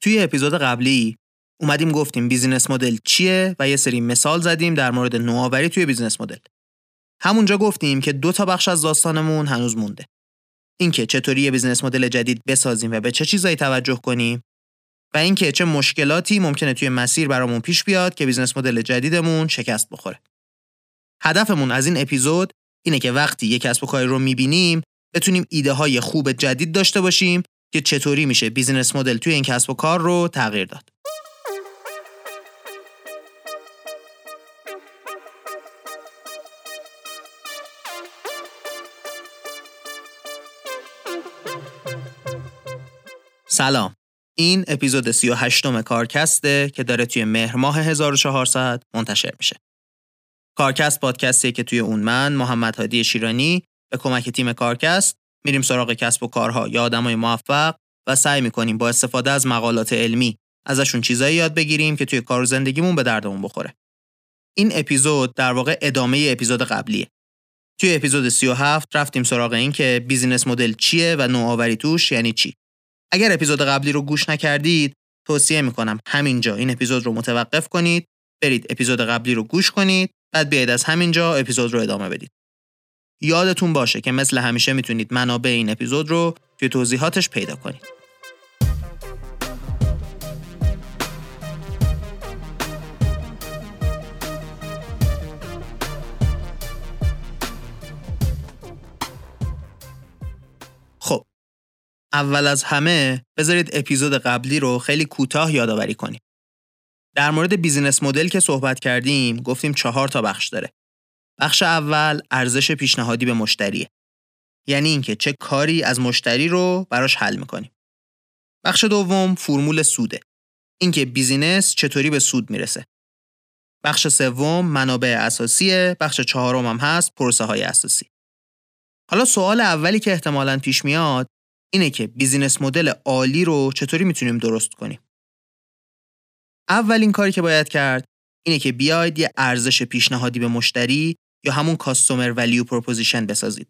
توی اپیزود قبلی اومدیم گفتیم بیزینس مدل چیه و یه سری مثال زدیم در مورد نوآوری توی بیزینس مدل. همونجا گفتیم که 2 تا بخش از داستانمون هنوز مونده. اینکه چطوری یه بیزینس مدل جدید بسازیم و به چه چیزایی توجه کنیم و اینکه چه مشکلاتی ممکنه توی مسیر برامون پیش بیاد که بیزینس مدل جدیدمون شکست بخوره. هدفمون از این اپیزود اینه که وقتی یک کسب و کاری رو می‌بینیم بتونیم ایده‌های خوب جدید داشته باشیم که چطوری میشه بیزینس مدل توی این کسب و کار رو تغییر داد. سلام، این اپیزود 38م کارکسته که داره توی مهر ماه 1400 منتشر میشه. کارکست پادکستیه که توی اون من، محمد هادی شیرانی، به کمک تیم کارکست میریم سراغ کسب و کارها یا آدمای موفق و سعی میکنیم با استفاده از مقالات علمی ازشون چیزایی یاد بگیریم که توی کار و زندگیمون به دردمون بخوره. این اپیزود در واقع ادامه اپیزود قبلیه. توی اپیزود 37 رفتیم سراغ این که بیزینس مدل چیه و نوآوری توش یعنی چی. اگر اپیزود قبلی رو گوش نکردید توصیه میکنم همینجا این اپیزود رو متوقف کنید، برید اپیزود قبلی رو گوش کنید، بعد بیاید از همینجا اپیزود رو ادامه بدید. یادتون باشه که مثل همیشه میتونید منابع این اپیزود رو توی توضیحاتش پیدا کنید. اول از همه بذارید اپیزود قبلی رو خیلی کوتاه یادآوری کنیم. در مورد بیزینس مدل که صحبت کردیم گفتیم 4 تا بخش داره. بخش اول ارزش پیشنهادی به مشتریه. یعنی اینکه چه کاری از مشتری رو براش حل می‌کنیم. بخش دوم فرمول سوده. اینکه بیزینس چطوری به سود میرسه. بخش سوم منابع اساسیه، بخش چهارم هم هست پروسه‌های اساسی. حالا سوال اولی که احتمالاً پیش میاد اینه که بیزینس مدل عالی رو چطوری میتونیم درست کنیم؟ اولین کاری که باید کرد اینه که بیاید یه ارزش پیشنهادی به مشتری یا همون کاستومر ولیو پروپوزیشن بسازید.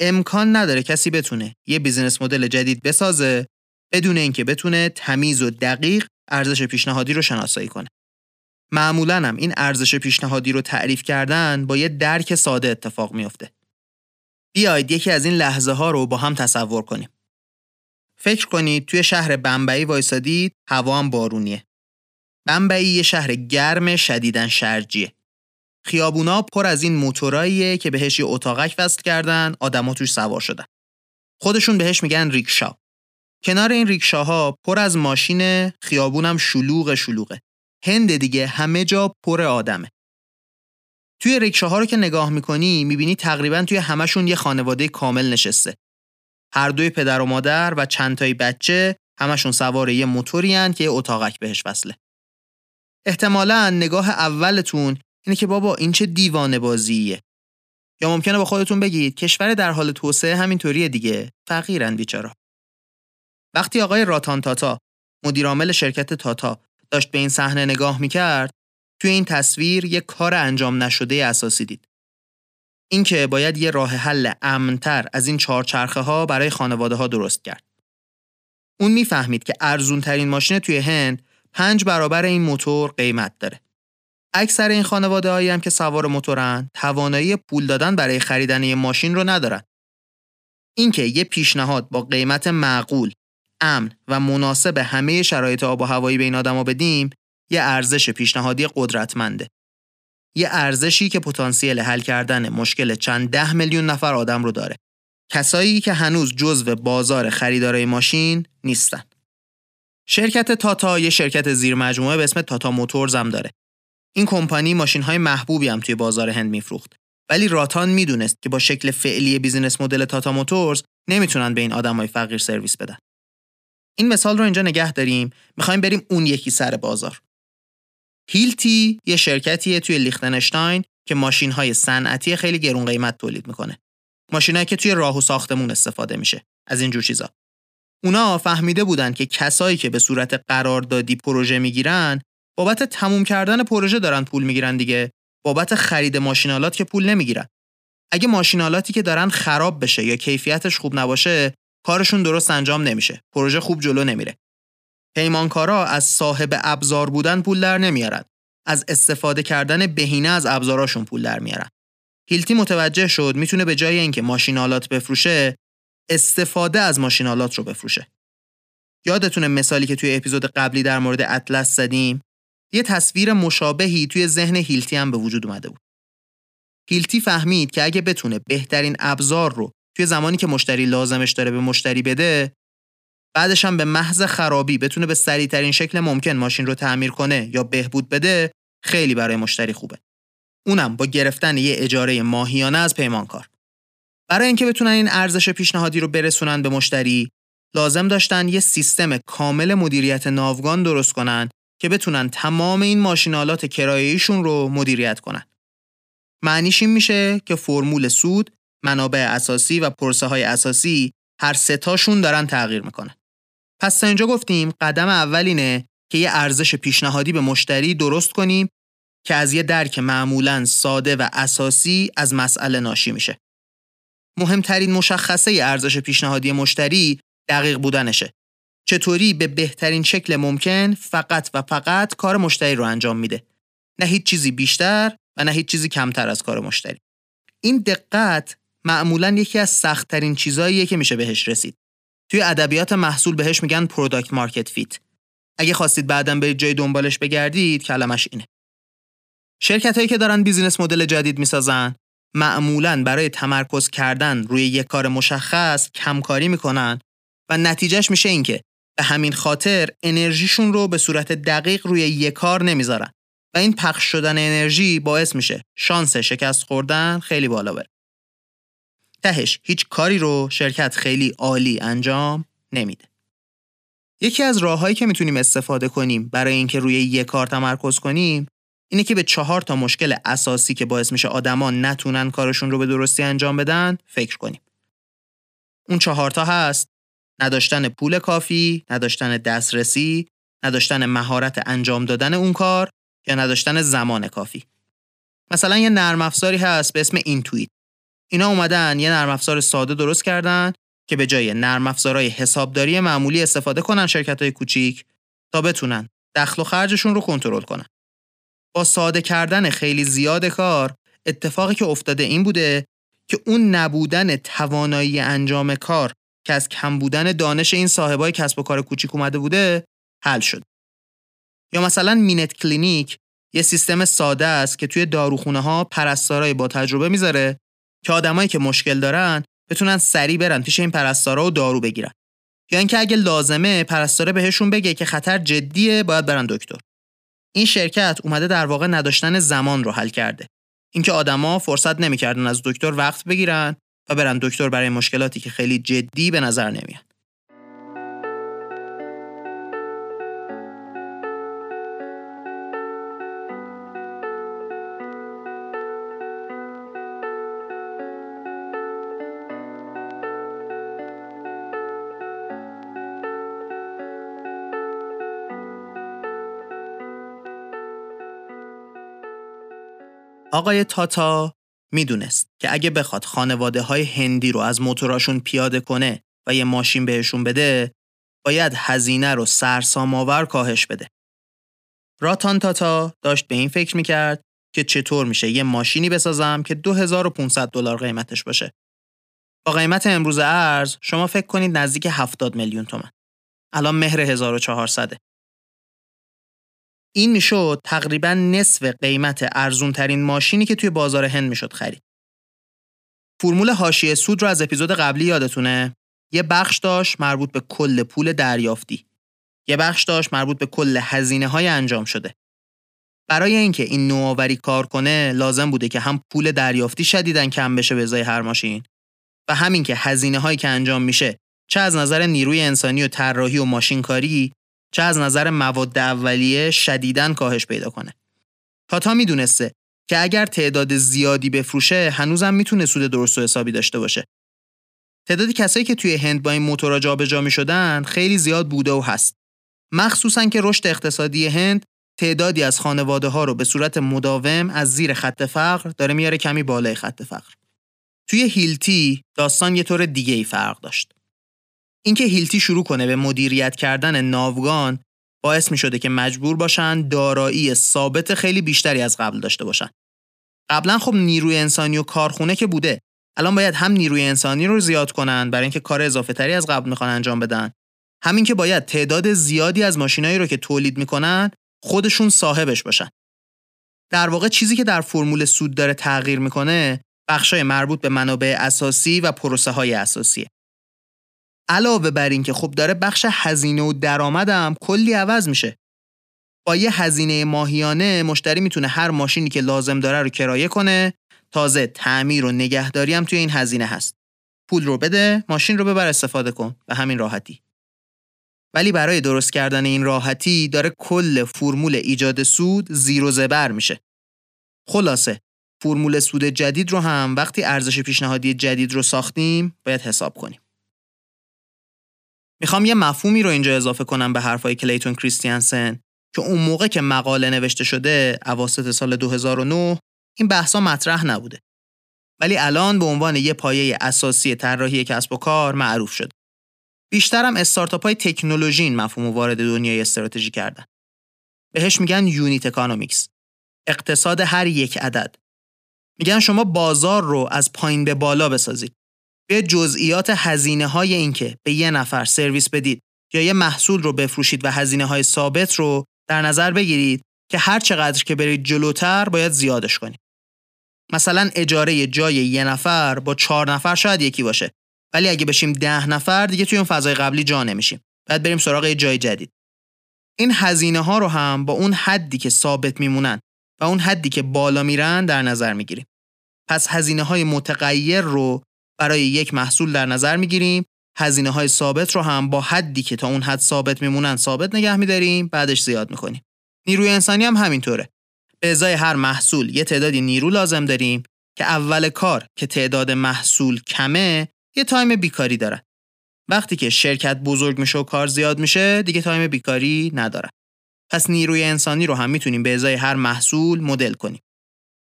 امکان نداره کسی بتونه یه بیزینس مدل جدید بسازه بدون اینکه بتونه تمیز و دقیق ارزش پیشنهادی رو شناسایی کنه. معمولاً هم این ارزش پیشنهادی رو تعریف کردن با یه درک ساده اتفاق میفته. بیایید یکی از این لحظه ها رو با هم تصور کنیم. فکر کنید توی شهر بمبئی وایسادید، هوا هم بارونیه. بمبئی یه شهر گرم شدیداً شرجیه. خیابونا پر از این موتوراییه که بهش یه اتاقک وصل کردن، آدما توش سوار شدن. خودشون بهش میگن ریکشا. کنار این ریکشاها پر از ماشینه، خیابونم شلوغه. هند دیگه همه جا پر آدمه. توی ریکشاها رو که نگاه می‌کنی می‌بینی تقریباً توی همشون یه خانواده کامل نشسته. هر دوی پدر و مادر و چند تایی بچه همشون سوار یه موتورین که یه اتاقک بهش وصله. احتمالاً نگاه اولتون اینه که بابا این چه دیوانه بازیه. یا ممکنه با خودتون بگید کشور در حال توسعه همینطوریه دیگه، فقیرن بیچارا. وقتی آقای راتان تاتا مدیر عامل شرکت تاتا داشت به این صحنه نگاه می‌کرد، توی این تصویر یک کار انجام نشده اساسی دید. این که باید یه راه حل امن‌تر از این 4 چرخه ها برای خانواده ها درست کرد. اون میفهمید که ارزون ترین ماشین توی هند 5 برابر این موتور قیمت داره. اکثر این خانواده هایی هم که سوار موتورن توانایی پول دادن برای خریدن یه ماشین رو ندارن. این که یه پیشنهاد با قیمت معقول، امن و مناسب همه شرایط آب و هوایی به این آدما بدیم یه ارزش پیشنهادی قدرتمنده. یه ارزشی که پتانسیل حل کردن مشکل چند 10 میلیون نفر آدم رو داره. کسایی که هنوز جزو بازار خریدارای ماشین نیستن. شرکت تاتا یه شرکت زیرمجموعه به اسم تاتا موتورز هم داره. این کمپانی ماشین‌های محبوبی هم توی بازار هند میفروخت. ولی راتان میدونست که با شکل فعلی بیزینس مدل تاتا موتورز نمیتونن به این آدمای فقیر سرویس بدن. این مثال رو اینجا نگه داریم، می‌خوایم بریم اون یکی سر بازار. هیلتی یه شرکتیه توی لیختنشتاین که ماشین‌های صنعتی خیلی گرون قیمت تولید می‌کنه. ماشینایی که توی راه و ساختمون استفاده میشه، از این جور چیزا. اونا فهمیده بودن که کسایی که به صورت قراردادی پروژه میگیرن، بابت تموم کردن پروژه دارن پول میگیرن دیگه، بابت خرید ماشینالات که پول نمیگیرن. اگه ماشینالاتی که دارن خراب بشه یا کیفیتش خوب نباشه، کارشون درست انجام نمیشه، پروژه خوب جلو نمیره. پیمانکارا از صاحب ابزار بودن پول در نمیارن. از استفاده کردن بهینه از ابزاراشون پول در میارن. هیلتی متوجه شد میتونه به جای اینکه ماشینالات بفروشه، استفاده از ماشینالات رو بفروشه. یادتونه مثالی که توی اپیزود قبلی در مورد اطلس زدیم؟ یه تصویر مشابهی توی ذهن هیلتی هم به وجود اومده بود. هیلتی فهمید که اگه بتونه بهترین ابزار رو توی زمانی که مشتری لازمش داره به مشتری بده، بعدش هم به محض خرابی بتونه به سریع‌ترین شکل ممکن ماشین رو تعمیر کنه یا بهبود بده، خیلی برای مشتری خوبه. اونم با گرفتن یه اجاره ماهیانه از پیمانکار. برای اینکه بتونن این ارزش پیشنهادی رو برسونن به مشتری، لازم داشتن یه سیستم کامل مدیریت ناوگان درست کنن که بتونن تمام این ماشینالات کرایه‌ایشون رو مدیریت کنن. معنیش این میشه که فرمول سود، منابع اساسی و پرسه‌های اساسی هر سه تاشون دارن تغییر میکنن. پس تا اینجا گفتیم قدم اول اینه که یه ارزش پیشنهادی به مشتری درست کنیم که از یه درک معمولاً ساده و اساسی از مسئله ناشی میشه. مهمترین مشخصه ارزش پیشنهادی مشتری دقیق بودنشه. چطوری به بهترین شکل ممکن فقط و فقط کار مشتری رو انجام میده. نه هیچ چیزی بیشتر و نه هیچ چیزی کمتر از کار مشتری. این دقت معمولاً یکی از سخت‌ترین چیزاییه که میشه بهش رسید. توی ادبیات محصول بهش میگن پروداکت مارکت فیت. اگه خواستید بعداً برید جای دنبالش بگردید، کلمش اینه. شرکتایی که دارن بیزینس مدل جدید میسازن، معمولاً برای تمرکز کردن روی یک کار مشخص کمکاری میکنن و نتیجهش میشه اینکه به همین خاطر انرژیشون رو به صورت دقیق روی یک کار نمیذارن و این پخش شدن انرژی باعث میشه شانس شکست خوردن خیلی بالا بره. تهش هیچ کاری رو شرکت خیلی عالی انجام نمیده. یکی از راه‌هایی که میتونیم استفاده کنیم برای اینکه روی یک کار تمرکز کنیم، اینه که به 4 تا مشکل اساسی که باعث میشه آدما نتونن کارشون رو به درستی انجام بدن، فکر کنیم. اون 4 تا هست: نداشتن پول کافی، نداشتن دسترسی، نداشتن مهارت انجام دادن اون کار یا نداشتن زمان کافی. مثلا یه نرم افزاری هست به اسم اینتوییت. اینا اومدن یه نرم افزار ساده درست کردن که به جای نرم افزارهای حسابداری معمولی استفاده کنن شرکت‌های کوچیک تا بتونن دخل و خرجشون رو کنترل کنن. با ساده کردن خیلی زیاد کار، اتفاقی که افتاده این بوده که اون نبودن توانایی انجام کار که از کم بودن دانش این صاحبای کسب و کار کوچیک اومده بوده، حل شد. یا مثلا مینت کلینیک یه سیستم ساده است که توی داروخونه‌ها پرستارای با تجربه میذاره که آدمایی که مشکل دارن بتونن سریع برن پیش این پرستارا و دارو بگیرن، یا اینکه اگه لازمه پرستاره بهشون بگه که خطر جدیه باید برن دکتر. این شرکت اومده در واقع نداشتن زمان رو حل کرده، اینکه آدما فرصت نمی‌کردن از دکتر وقت بگیرن و برن دکتر برای مشکلاتی که خیلی جدی به نظر نمیاد. آقای تاتا میدونست که اگه بخواد خانواده‌های هندی رو از موتوراشون پیاده کنه و یه ماشین بهشون بده، باید هزینه رو سرسام‌آور کاهش بده. راتان تاتا داشت به این فکر میکرد که چطور میشه یه ماشینی بسازم که $2500 قیمتش باشه. با قیمت امروز ارز شما فکر کنید نزدیک 70 میلیون تومان. الان مهر 1400. این میشد تقریباً نصف قیمت ارزونترین ماشینی که توی بازار هند میشد خرید. فرمول حاشیه سود رو از اپیزود قبلی یادتونه؟ یه بخش داشت مربوط به کل پول دریافتی. یه بخش داشت مربوط به کل هزینه‌های انجام شده. برای اینکه این نوآوری کار کنه، لازم بوده که هم پول دریافتی شدیداً کم بشه به ازای هر ماشین و همین که هزینه‌هایی که انجام میشه، چه از نظر نیروی انسانی و طراحی و ماشینکاری، چه از نظر مواد اولیه، شدیداً کاهش پیدا کنه. تاتا میدونسته که اگر تعداد زیادی بفروشه، هنوزم میتونه سود درست و حسابی داشته باشه. تعداد کسایی که توی هند با این موتورا جابجا میشدن خیلی زیاد بوده و هست. مخصوصاً که رشد اقتصادی هند تعدادی از خانواده‌ها رو به صورت مداوم از زیر خط فقر داره میاره کمی بالای خط فقر. توی هیلتی داستان یه طور دیگه‌ای فرق داشت. اینکه هیلتی شروع کنه به مدیریت کردن ناوگان باعث می شده که مجبور باشن دارایی ثابت خیلی بیشتری از قبل داشته باشن. قبلا خب نیروی انسانی و کارخونه که بوده، الان باید هم نیروی انسانی رو زیاد کنن برای اینکه کار اضافه تری از قبل میخوان انجام بدن، همین که باید تعداد زیادی از ماشینایی رو که تولید میکنن خودشون صاحبش باشن. در واقع چیزی که در فرمول سود داره تغییر میکنه بخشای مربوط به منابع اساسی و پروسه های اساسیه. علاوه بر این که خب داره بخش هزینه و درآمدم کلی عوض میشه. با یه هزینه ماهیانه مشتری میتونه هر ماشینی که لازم داره رو کرایه کنه، تازه تعمیر و نگهداری هم توی این هزینه هست. پول رو بده، ماشین رو ببر استفاده کن، به همین راحتی. ولی برای درست کردن این راحتی داره کل فرمول ایجاد سود زیر و زبر میشه. خلاصه فرمول سود جدید رو هم وقتی ارزش پیشنهادی جدید رو ساختیم باید حساب کنیم. میخوام یه مفهومی رو اینجا اضافه کنم به حرفای کلیتون کریستیانسن که اون موقع که مقاله نوشته شده اواسط سال 2009 این بحثا مطرح نبوده، ولی الان به عنوان یه پایه اساسی طراحی کسب و کار معروف شده. بیشتر هم استارتاپ‌های تکنولوژی این مفهوم رو وارد دنیای استراتژی کردن. بهش میگن یونیت اکانومیکس، اقتصاد هر یک عدد. میگن شما بازار رو از پایین به بالا بسازید. به جزئیات هزینه‌های اینکه به یه نفر سرویس بدید یا یه محصول رو بفروشید و هزینه‌های ثابت رو در نظر بگیرید که هر چقدر که برید جلوتر باید زیادش کنید. مثلا اجاره جای یه نفر با 4 نفر شاید یکی باشه، ولی اگه بشیم 10 نفر دیگه توی اون فضای قبلی جا نمیشیم. بعد بریم سراغ یه جای جدید. این هزینه‌ها رو هم با اون حدی که ثابت میمونن و اون حدی که بالا میرن در نظر میگیریم. پس هزینه‌های متغیر رو برای یک محصول در نظر میگیریم، هزینه‌های ثابت رو هم با حدی که تا اون حد ثابت میمونن ثابت نگه می‌داریم، بعدش زیاد می‌کنیم. نیروی انسانی هم همینطوره. به ازای هر محصول یه تعدادی نیرو لازم داریم که اول کار که تعداد محصول کمه، یه تایم بیکاری داره. وقتی که شرکت بزرگ میشه و کار زیاد میشه، دیگه تایم بیکاری نداره. پس نیروی انسانی رو هم میتونیم به ازای هر محصول مدل کنیم.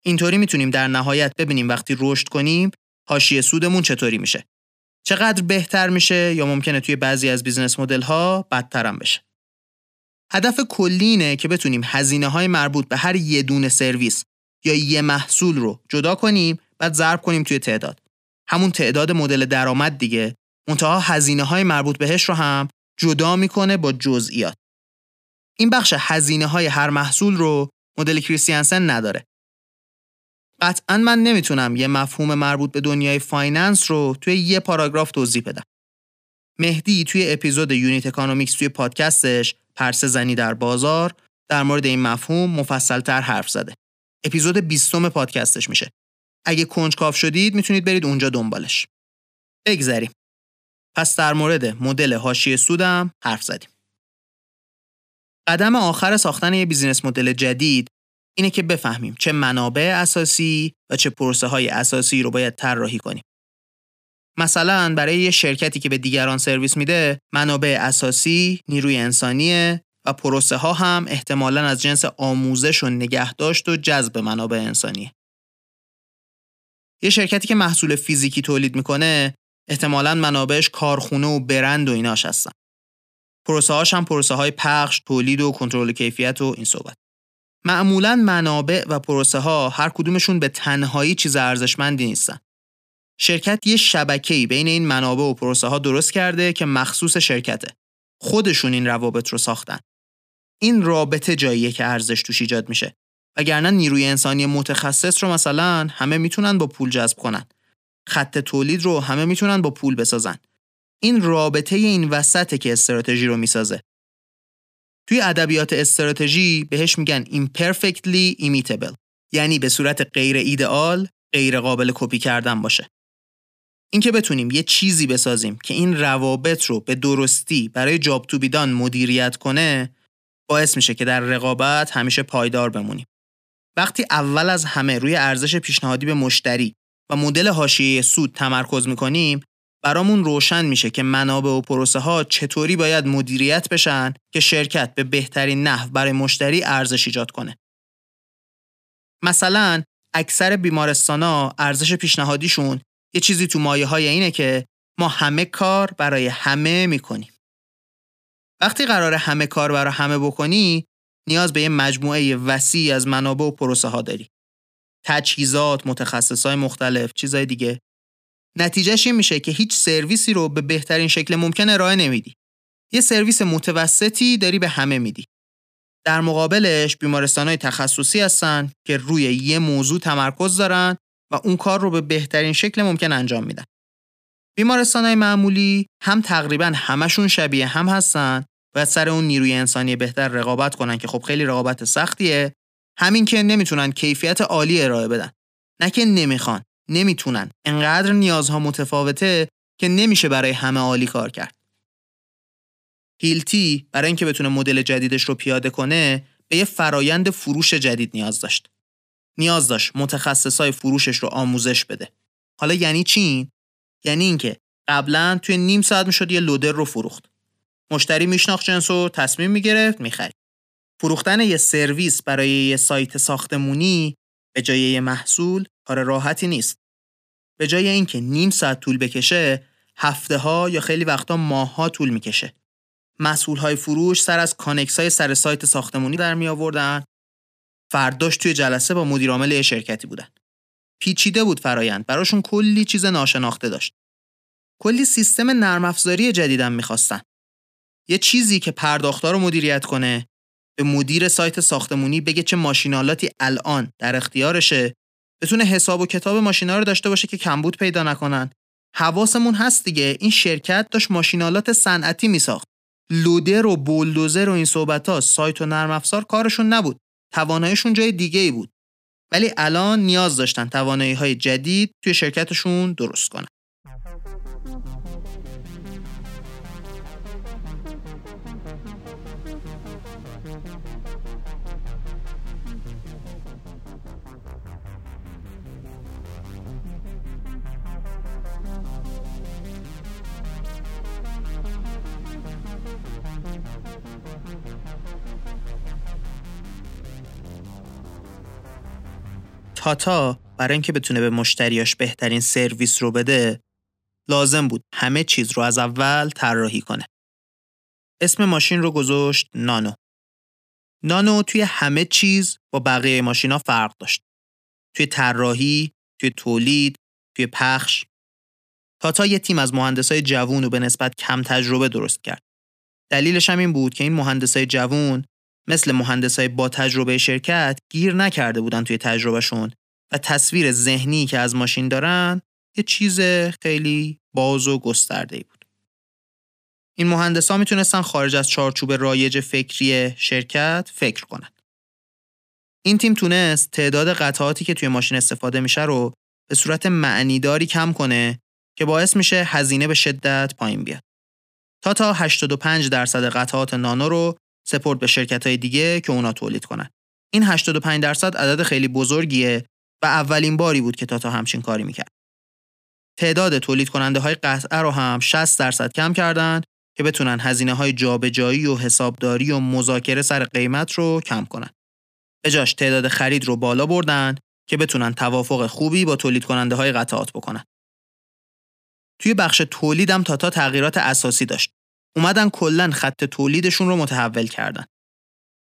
اینطوری میتونیم در نهایت ببینیم وقتی رشد کنیم، حاشیه سودمون چطوری میشه. چقدر بهتر میشه یا ممکنه توی بعضی از بیزنس مدل ها بدتر هم بشه. هدف کلی اینه که بتونیم هزینه های مربوط به هر یه دونه سرویس یا یه محصول رو جدا کنیم، بعد ضرب کنیم توی تعداد. همون تعداد مدل درآمد دیگه، منتها هزینه های مربوط بهش رو هم جدا میکنه با جزئیات. این بخش هزینه های هر محصول رو مدل کریستیانسن نداره. قطعاً من نمیتونم یه مفهوم مربوط به دنیای فایننس رو توی یه پاراگراف توضیح بدم. مهدی توی اپیزود یونیت اکانومیکس توی پادکستش پرسه زنی در بازار در مورد این مفهوم مفصل‌تر حرف زده. اپیزود 20 پادکستش میشه. اگه کنجکاو شدید میتونید برید اونجا دنبالش. بگذریم. پس در مورد مدل حاشیه سودم حرف زدیم. قدم آخر ساختن یه بیزینس مدل جدید اینه که بفهمیم چه منابع اساسی و چه پروسه‌های اساسی رو باید طراحی کنیم. مثلا برای یه شرکتی که به دیگران سرویس میده، منابع اساسی نیروی انسانیه و پروسه‌ها هم احتمالاً از جنس آموزش و نگهداشت و جذب منابع انسانیه. یه شرکتی که محصول فیزیکی تولید میکنه، احتمالاً منابعش کارخونه و برند و ایناش هستن. پروسه‌هاش هم پروسه‌های پخش، تولید و کنترل کیفیت و این صحبت. معمولاً منابع و پروسه ها هر کدومشون به تنهایی چیز ارزشمندی نیستن. شرکت یه شبکه‌ای بین این منابع و پروسه ها درست کرده که مخصوص شرکته. خودشون این روابط رو ساختن. این رابطه جاییه که ارزش توش ایجاد میشه. وگرنه نیروی انسانی متخصص رو مثلا همه میتونن با پول جذب کنن. خط تولید رو همه میتونن با پول بسازن. این رابطه این وسطه که استراتژی رو میسازه. توی ادبیات استراتژی بهش میگن imperfectly imitable، یعنی به صورت غیر ایدئال، غیر قابل کپی کردن باشه. اینکه بتونیم یه چیزی بسازیم که این روابط رو به درستی برای جاب تو بیدان مدیریت کنه، باعث میشه که در رقابت همیشه پایدار بمونیم. وقتی اول از همه روی ارزش پیشنهادی به مشتری و مدل حاشیه سود تمرکز میکنیم، برامون روشن میشه که منابع و پروسه ها چطوری باید مدیریت بشن که شرکت به بهترین نحو برای مشتری ارزش ایجاد کنه. مثلا اکثر بیمارستانا ارزش پیشنهادیشون یه چیزی تو مایه های اینه که ما همه کار برای همه میکنیم. وقتی قراره همه کار برای همه بکنی، نیاز به یه مجموعه وسیع از منابع و پروسه ها داری. تجهیزات، متخصصای مختلف، چیزای دیگه. نتیجهش این میشه که هیچ سرویسی رو به بهترین شکل ممکن ارائه نمیدی. یه سرویس متوسطی داری به همه میدی. در مقابلش بیمارستان‌های تخصصی هستن که روی یه موضوع تمرکز دارن و اون کار رو به بهترین شکل ممکن انجام میدن. بیمارستان‌های معمولی هم تقریباً همشون شبیه هم هستن و سر اون نیروی انسانی بهتر رقابت کنن که خب خیلی رقابت سختیه، همین که نمیتونن کیفیت عالی ارائه بدن. نه که نمیخوان، نمیتونن. انقدر نیازها متفاوته که نمیشه برای همه عالی کار کرد. هیلتی برای اینکه بتونه مدل جدیدش رو پیاده کنه، به یه فرایند فروش جدید نیاز داشت متخصصای فروشش رو آموزش بده. حالا یعنی چی؟ یعنی اینکه قبلا توی نیم ساعت میشد یه لودر رو فروخت. مشتری میشناخت جنس رو، تصمیم میگرفت، میخرید. فروختن یه سرویس برای یه سایت ساختمونی به جای یه محصول کار راحتی نیست. به جای اینکه نیم ساعت طول بکشه، هفته‌ها یا خیلی وقتا ماه‌ها طول میکشه. مسئولهای فروش سر از کانکس‌های سر سایت ساختمونی در می آوردن، فرداش توی جلسه با مدیر عامل شرکتی بودن. پیچیده بود فرایند، براشون کلی چیز ناشناخته داشت. کلی سیستم نرم افزاری جدیدم می‌خواستن. یه چیزی که پرداخت‌ها رو مدیریت کنه، به مدیر سایت ساختمونی بگه چه ماشینالاتی الان در اختیارشه، بتونه حساب و کتاب ماشینا رو داشته باشه که کمبود پیدا نکنن. حواسمون هست دیگه، این شرکت داشت ماشینالات صنعتی می‌ساخت. لودر و بولدوزر و این صحبت‌ها سایت و نرم افزار کارشون نبود. تواناییشون جای دیگه‌ای بود. ولی الان نیاز داشتن توانایی‌های جدید توی شرکتشون درست کنن. تاتا برای اینکه بتونه به مشتریاش بهترین سرویس رو بده، لازم بود همه چیز رو از اول طراحی کنه. اسم ماشین رو گذاشت نانو. نانو توی همه چیز با بقیه ماشینا فرق داشت. توی طراحی، توی تولید، توی پخش. تاتا یه تیم از مهندسای جوون رو به نسبت کم تجربه درست کرد. دلیلش هم این بود که این مهندسای جوون مثل مهندسای با تجربه شرکت گیر نکرده بودن توی تجربهشون و تصویر ذهنی که از ماشین دارن یه چیز خیلی باز و گسترده‌ای بود. این مهندسا میتونستن خارج از چارچوب رایج فکری شرکت فکر کنن. این تیم تونست تعداد قطعاتی که توی ماشین استفاده میشه رو به صورت معنیداری کم کنه که باعث میشه هزینه به شدت پایین بیاد. تا 85% قطعات نانو رو سپورت به شرکت‌های دیگه که اونا تولید کنن. این 85% عدد خیلی بزرگیه و اولین باری بود که تاتا همچین کاری میکرد. تعداد تولید کننده های قطعه رو هم 60% کم کردن که بتونن هزینه های جابجایی و حسابداری و مذاکره سر قیمت رو کم کنن. به جاش تعداد خرید رو بالا بردن که بتونن توافق خوبی با تولید کننده های قطعات بکنن. توی بخش تولید هم تاتا تغییرات اساسی داشت. اومدن کلن خط تولیدشون رو متحول کردن.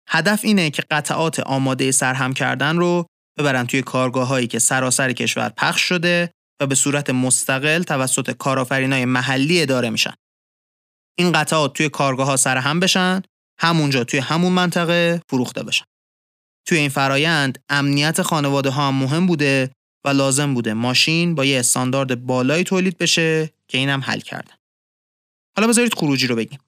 هدف اینه که قطعات آماده سرهم کردن رو ببرن توی کارگاه‌هایی که سراسر کشور پخش شده و به صورت مستقل توسط کارآفرینای محلی اداره میشن. این قطعات توی کارگاه‌ها سرهم بشن، همونجا توی همون منطقه فروخته بشن. توی این فرایند امنیت خانواده ها هم مهم بوده و لازم بوده ماشین با یه استاندارد بالایی تولید بشه که اینم حل کردن. حالا بذارید خروجی رو بگیم.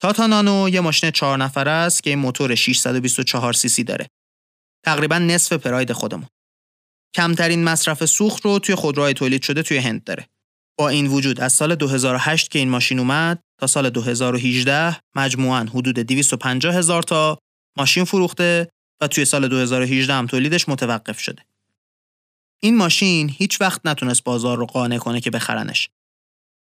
تاتا نانو یه ماشین 4 نفره است که موتور 624 سی سی داره. تقریباً نصف پراید خودمون. کمترین مصرف سوخت رو توی خودروهای تولید شده توی هند داره. با این وجود از سال 2008 که این ماشین اومد تا سال 2018 مجموعاً حدود 250,000 تا ماشین فروخته و توی سال 2018 هم تولیدش متوقف شده. این ماشین هیچ وقت نتونست بازار رو قانع کنه که بخرنش.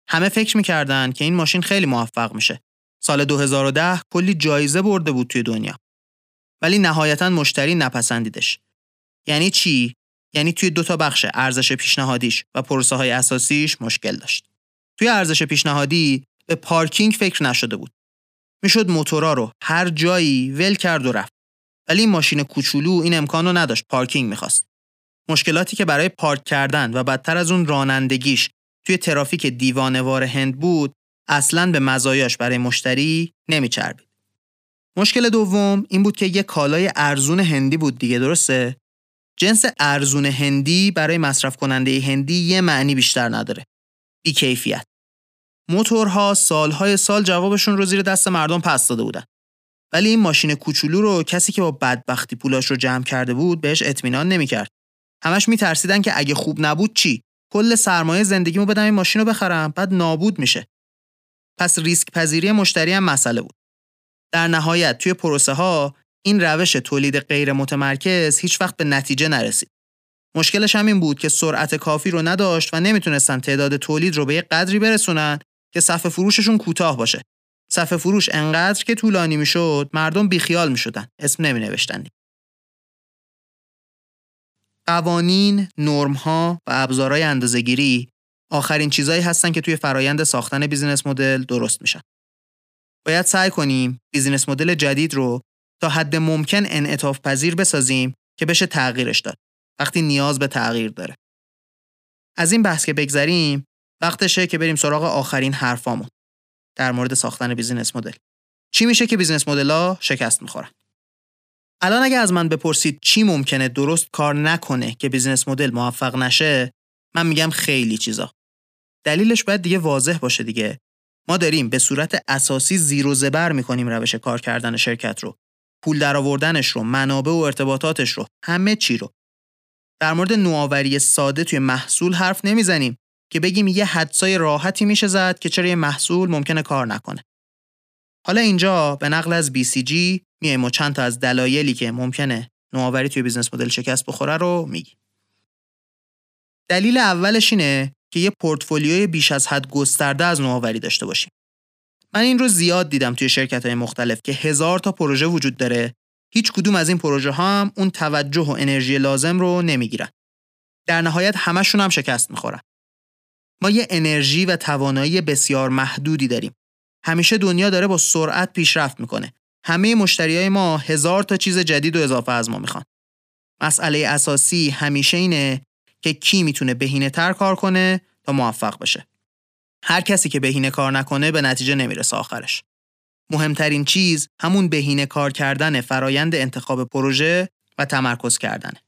همه فکر می‌کردن که این ماشین خیلی موفق میشه. سال 2010 کلی جایزه برده بود توی دنیا. ولی نهایتاً مشتری نپسندیدش. یعنی چی؟ یعنی توی 2 بخش ارزش پیشنهادیش و پروسه‌های اساسیش مشکل داشت. توی ارزش پیشنهادی به پارکینگ فکر نشده بود. میشد موتورا رو هر جایی ول کرد و رفت. ولی این ماشین کوچولو این امکانو نداشت، پارکینگ میخواست. مشکلاتی که برای پارک کردن و بدتر از اون رانندگیش توی ترافیک دیوانه‌وار هند بود، اصلاً به مزایاش برای مشتری نمیچربید. مشکل دوم این بود که یه کالای ارزون هندی بود دیگه، درسته؟ جنس ارزون هندی برای مصرف کننده هندی یه معنی بیشتر نداره. بی‌کیفیت. موتورها سالهای سال جوابشون رو زیر دست مردم پس داده بودن. ولی این ماشین کوچولو رو کسی که با بدبختی پولاش رو جمع کرده بود بهش اطمینان نمی‌کرد. همش می‌ترسیدن که اگه خوب نبود چی؟ کل سرمایه زندگیمو بدم این ماشین رو بخرم بعد نابود میشه. پس ریسک پذیری مشتری هم مسئله بود. در نهایت توی پروسه ها این روش تولید غیر متمرکز هیچ وقت به نتیجه نرسید. مشکلش هم این بود که سرعت کافی رو نداشت و نمیتونستن تعداد تولید رو به یه قدری برسونن که صفحه فروششون کوتاه باشه. صفحه فروش انقدر که طولانی میشد مردم بیخیال میشدن، اسم نمینوشتن. قوانین، نرم‌ها و ابزارهای اندازه‌گیری آخرین چیزایی هستن که توی فرایند ساختن بیزینس مدل درست میشن. باید سعی کنیم بیزینس مدل جدید رو تا حد ممکن انعطاف پذیر بسازیم که بشه تغییرش داد وقتی نیاز به تغییر داره. از این بحث که بگذریم، وقتشه که بریم سراغ آخرین حرفامون در مورد ساختن بیزینس مدل. چی میشه که بیزینس مدل‌ها شکست می‌خورن؟ الان اگه از من بپرسید چی ممکنه درست کار نکنه که بیزینس مدل موفق نشه، من میگم خیلی چیزا. دلیلش باید دیگه واضح باشه دیگه. ما داریم به صورت اساسی زیر و زبر میکنیم روش کار کردن شرکت رو، پول درآوردنش رو، منابع و ارتباطاتش رو، همه چی رو. در مورد نوآوری ساده توی محصول حرف نمیزنیم که بگیم یه حدسای راحتی میشه زد که چرا یه محصول ممکنه کار نکنه. حالا اینجا به نقل از BCG میایم و چند تا از دلایلی که ممکنه نوآوری توی بیزنس مدل شکست بخوره رو میگیم. دلیل اولش اینه که یه پورتفولیوی بیش از حد گسترده از نوآوری داشته باشیم. من این رو زیاد دیدم توی شرکت‌های مختلف که 1000 تا پروژه وجود داره، هیچ کدوم از این پروژه ها هم اون توجه و انرژی لازم رو نمیگیرن. در نهایت همشون هم شکست میخورن. ما یه انرژی و توانایی بسیار محدودی داریم. همیشه دنیا داره با سرعت پیشرفت میکنه. همه مشتریای ما 1000 تا چیز جدید و اضافه از ما میخوان. مسئله اساسی همیشه اینه که کی میتونه بهینه‌تر کار کنه تا موفق بشه. هر کسی که بهینه کار نکنه به نتیجه نمیرسه آخرش. مهمترین چیز همون بهینه کار کردن فرایند انتخاب پروژه و تمرکز کردنه.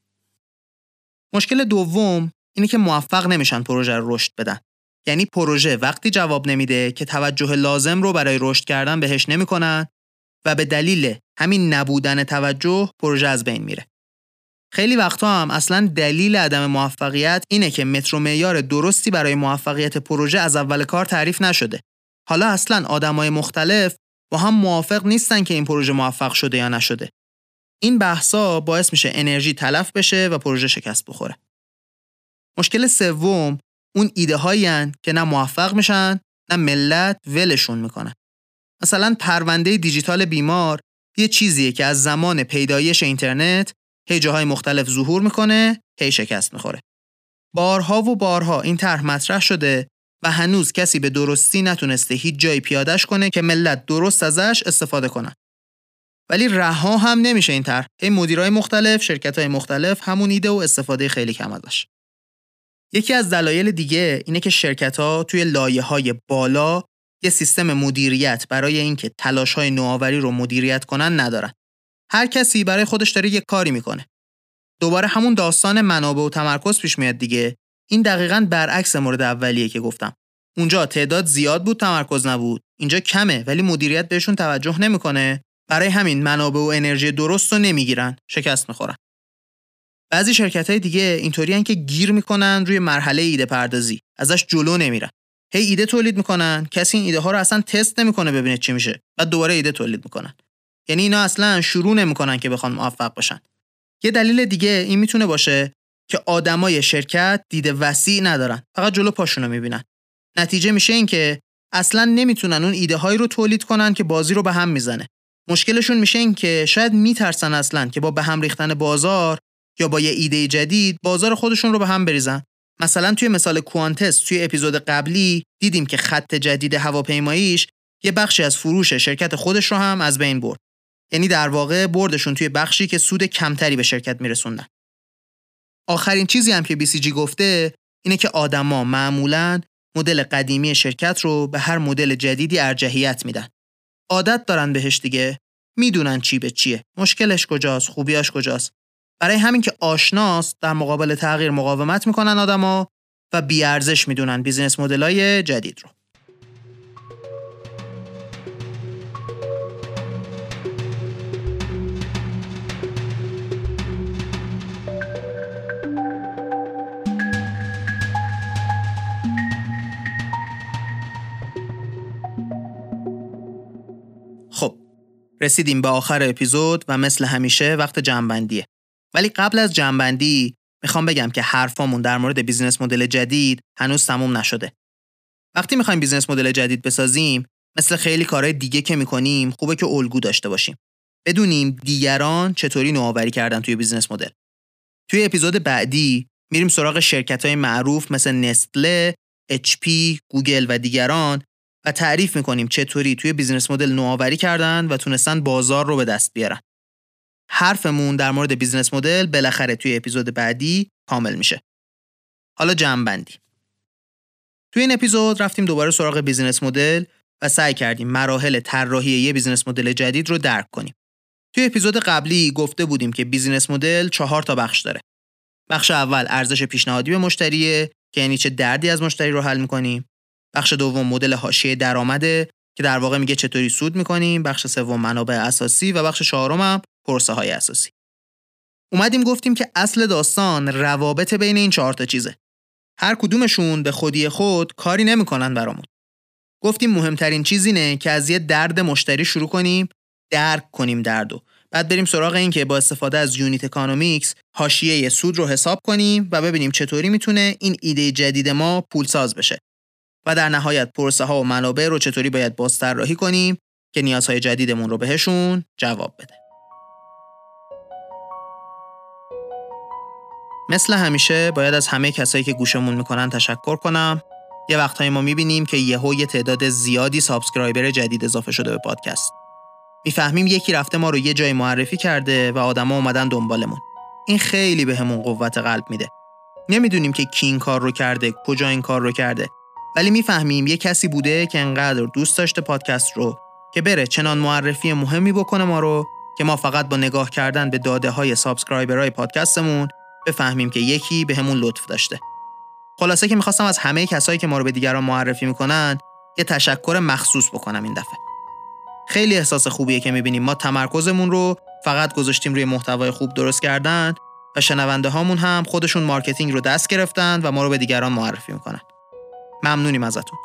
مشکل دوم اینه که موفق نمیشن پروژه رو رشد بدن. یعنی پروژه وقتی جواب نمیده که توجه لازم رو برای رشد کردن بهش نمیکنن و به دلیل همین نبودن توجه پروژه از بین میره. خیلی وقتا هم اصلاً دلیل عدم موفقیت اینه که متر و معیار درستی برای موفقیت پروژه از اول کار تعریف نشده. حالا اصلاً آدمای مختلف با هم موافق نیستن که این پروژه موفق شده یا نشده. این بحثا باعث میشه انرژی تلف بشه و پروژه شکست بخوره. مشکل سوم اون ایده هایین که نه موفق میشن نه ملت ولشون میکنن. مثلا پرونده دیجیتال بیمار یه چیزیه که از زمان پیدایش اینترنت هی جاهای مختلف ظهور میکنه، هی شکست میخوره. بارها و بارها این طرح مطرح شده و هنوز کسی به درستی نتونسته هیچ جایی پیادش کنه که ملت درست ازش استفاده کنن. ولی رها هم نمیشه این طرح. هی مدیرای مختلف، شرکت‌های مختلف همون ایده و استفاده خیلی کم ازش. یکی از دلایل دیگه اینه که شرکت‌ها توی لایه‌های بالا یه سیستم مدیریت برای اینکه تلاش‌های نوآوری رو مدیریت کنن ندارن. هر کسی برای خودش داره یه کاری میکنه. دوباره همون داستان منابع و تمرکز پیش میاد دیگه. این دقیقاً برعکس مورد اولیه که گفتم. اونجا تعداد زیاد بود، تمرکز نبود. اینجا کمه ولی مدیریت بهشون توجه نمیکنه. برای همین منابع و انرژی درست رو نمیگیرن، شکست میخورن. بعضی شرکت‌های دیگه اینطورین که گیر میکنن روی مرحله ایده پردازی، ازش جلو نمیرن. هی ایده تولید میکنن، کسی این ایده ها رو اصلا تست نمیکنه ببینه چی میشه. بعد دوباره ایده تولید میکنن. یعنی اینا اصلا شروع نمیکنن که بخوان موفق باشن. یه دلیل دیگه این میتونه باشه که آدمای شرکت دید وسیع ندارن، فقط جلو پاشونو میبینن. نتیجه میشه این که اصلا نمیتونن اون ایده هایی رو تولید کنن که بازی رو به هم میزنه. مشکلشون میشه این که شاید میترسن اصلا که با به هم ریختن بازار یا با یه ایده جدید بازار خودشون رو به هم بریزن مثلا توی مثال کوانتست توی اپیزود قبلی دیدیم که خط جدید هواپیماییش یه بخشی از فروش شرکت خودش رو هم از بین برد. یعنی در واقع بردشون توی بخشی که سود کمتری به شرکت میرسوندن. آخرین چیزی هم که BCG گفته اینه که آدما معمولاً مدل قدیمی شرکت رو به هر مدل جدیدی ارجحیت میدن. عادت دارن بهش دیگه، میدونن چی به چیه، مشکلش کجاست، خوبیاش کجاست. برای همین که آشناست در مقابل تغییر مقاومت میکنن آدما و بی‌ارزش میدونن بیزینس مدل‌های جدید رو. رسیدیم به آخر اپیزود و مثل همیشه وقت جمع‌بندیه. ولی قبل از جمع‌بندی میخوام بگم که حرفامون در مورد بیزینس مدل جدید هنوز تموم نشده. وقتی میخوایم بیزینس مدل جدید بسازیم، مثل خیلی کارهای دیگه که میکنیم، خوبه که الگو داشته باشیم. بدونیم دیگران چطوری نوآوری کردن توی بیزینس مدل. توی اپیزود بعدی میریم سراغ شرکت‌های معروف مثل نستله، اچ پی، گوگل و دیگران. و تعریف میکنیم چطوری توی بیزینس مدل نوآوری کردن و تونستن بازار رو به دست بیارن. حرفمون در مورد بیزینس مدل بالاخره توی اپیزود بعدی کامل میشه. حالا جمع‌بندی. توی این اپیزود رفتیم دوباره سراغ بیزینس مدل و سعی کردیم مراحل طراحی یه بیزینس مدل جدید رو درک کنیم. توی اپیزود قبلی گفته بودیم که بیزینس مدل 4 تا بخش داره. بخش اول ارزش پیشنهادی به مشتریه که یعنی چه دردی از مشتری رو حل می‌کنیم. بخش دوم مدل حاشیه درآمده که در واقع میگه چطوری سود میکنیم، بخش سوم منابع اساسی و بخش چهارم هم پروسه های اساسی. اومدیم گفتیم که اصل داستان روابط بین این 4 تا چیزه. هر کدومشون به خودی خود کاری نمیکنن برامون. گفتیم مهمترین چیز اینه که از یه درد مشتری شروع کنیم، درک کنیم دردو. بعد بریم سراغ این که با استفاده از یونیت اکانومیکس حاشیه سود رو حساب کنیم و ببینیم چطوری میتونه این ایده جدید ما پولساز بشه. و در نهایت پروسه ها و منابع رو چطوری باید بازطراحی کنیم که نیازهای جدیدمون رو بهشون جواب بده. مثل همیشه باید از همه کسایی که گوشمون میکنن تشکر کنم. یه وقتایی ما میبینیم که یه تعداد زیادی سابسکرایبر جدید اضافه شده به پادکست. میفهمیم یکی رفته ما رو یه جای معرفی کرده و آدما اومدن دنبالمون. این خیلی بهمون قوت قلب میده. نمیدونیم که کی این کار رو کرده، کجا این کار رو کرده. ولی میفهمیم یه کسی بوده که انقدر دوست داشته پادکست رو که بره چنان معرفی مهمی بکنه ما رو که ما فقط با نگاه کردن به داده های سابسکرایبرهای پادکستمون بفهمیم که یکی به همون لطف داشته. خلاصه که میخواستم از همه کسایی که ما رو به دیگران معرفی میکنن یه تشکر مخصوص بکنم این دفعه. خیلی احساس خوبیه که میبینیم ما تمرکزمون رو فقط گذاشتیم روی محتوای خوب درست کردن و شنونده هامون هم خودشون مارکتینگ رو دست گرفتن و ما رو به دیگران معرفی میکنن. ممنونیم ازتون.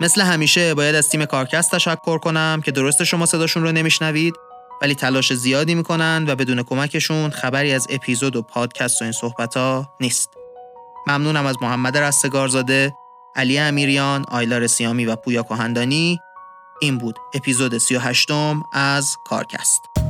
مثل همیشه باید از تیم کارکست تشکر کنم که درست شما صداشون رو نمیشنوید ولی تلاش زیادی میکنن و بدون کمکشون خبری از اپیزود و پادکست و این صحبت‌ها نیست. ممنونم از محمد رستگارزاده، علی امیریان، آیلار سیامی و پویا کهندانی. این بود اپیزود 38 از کارکست.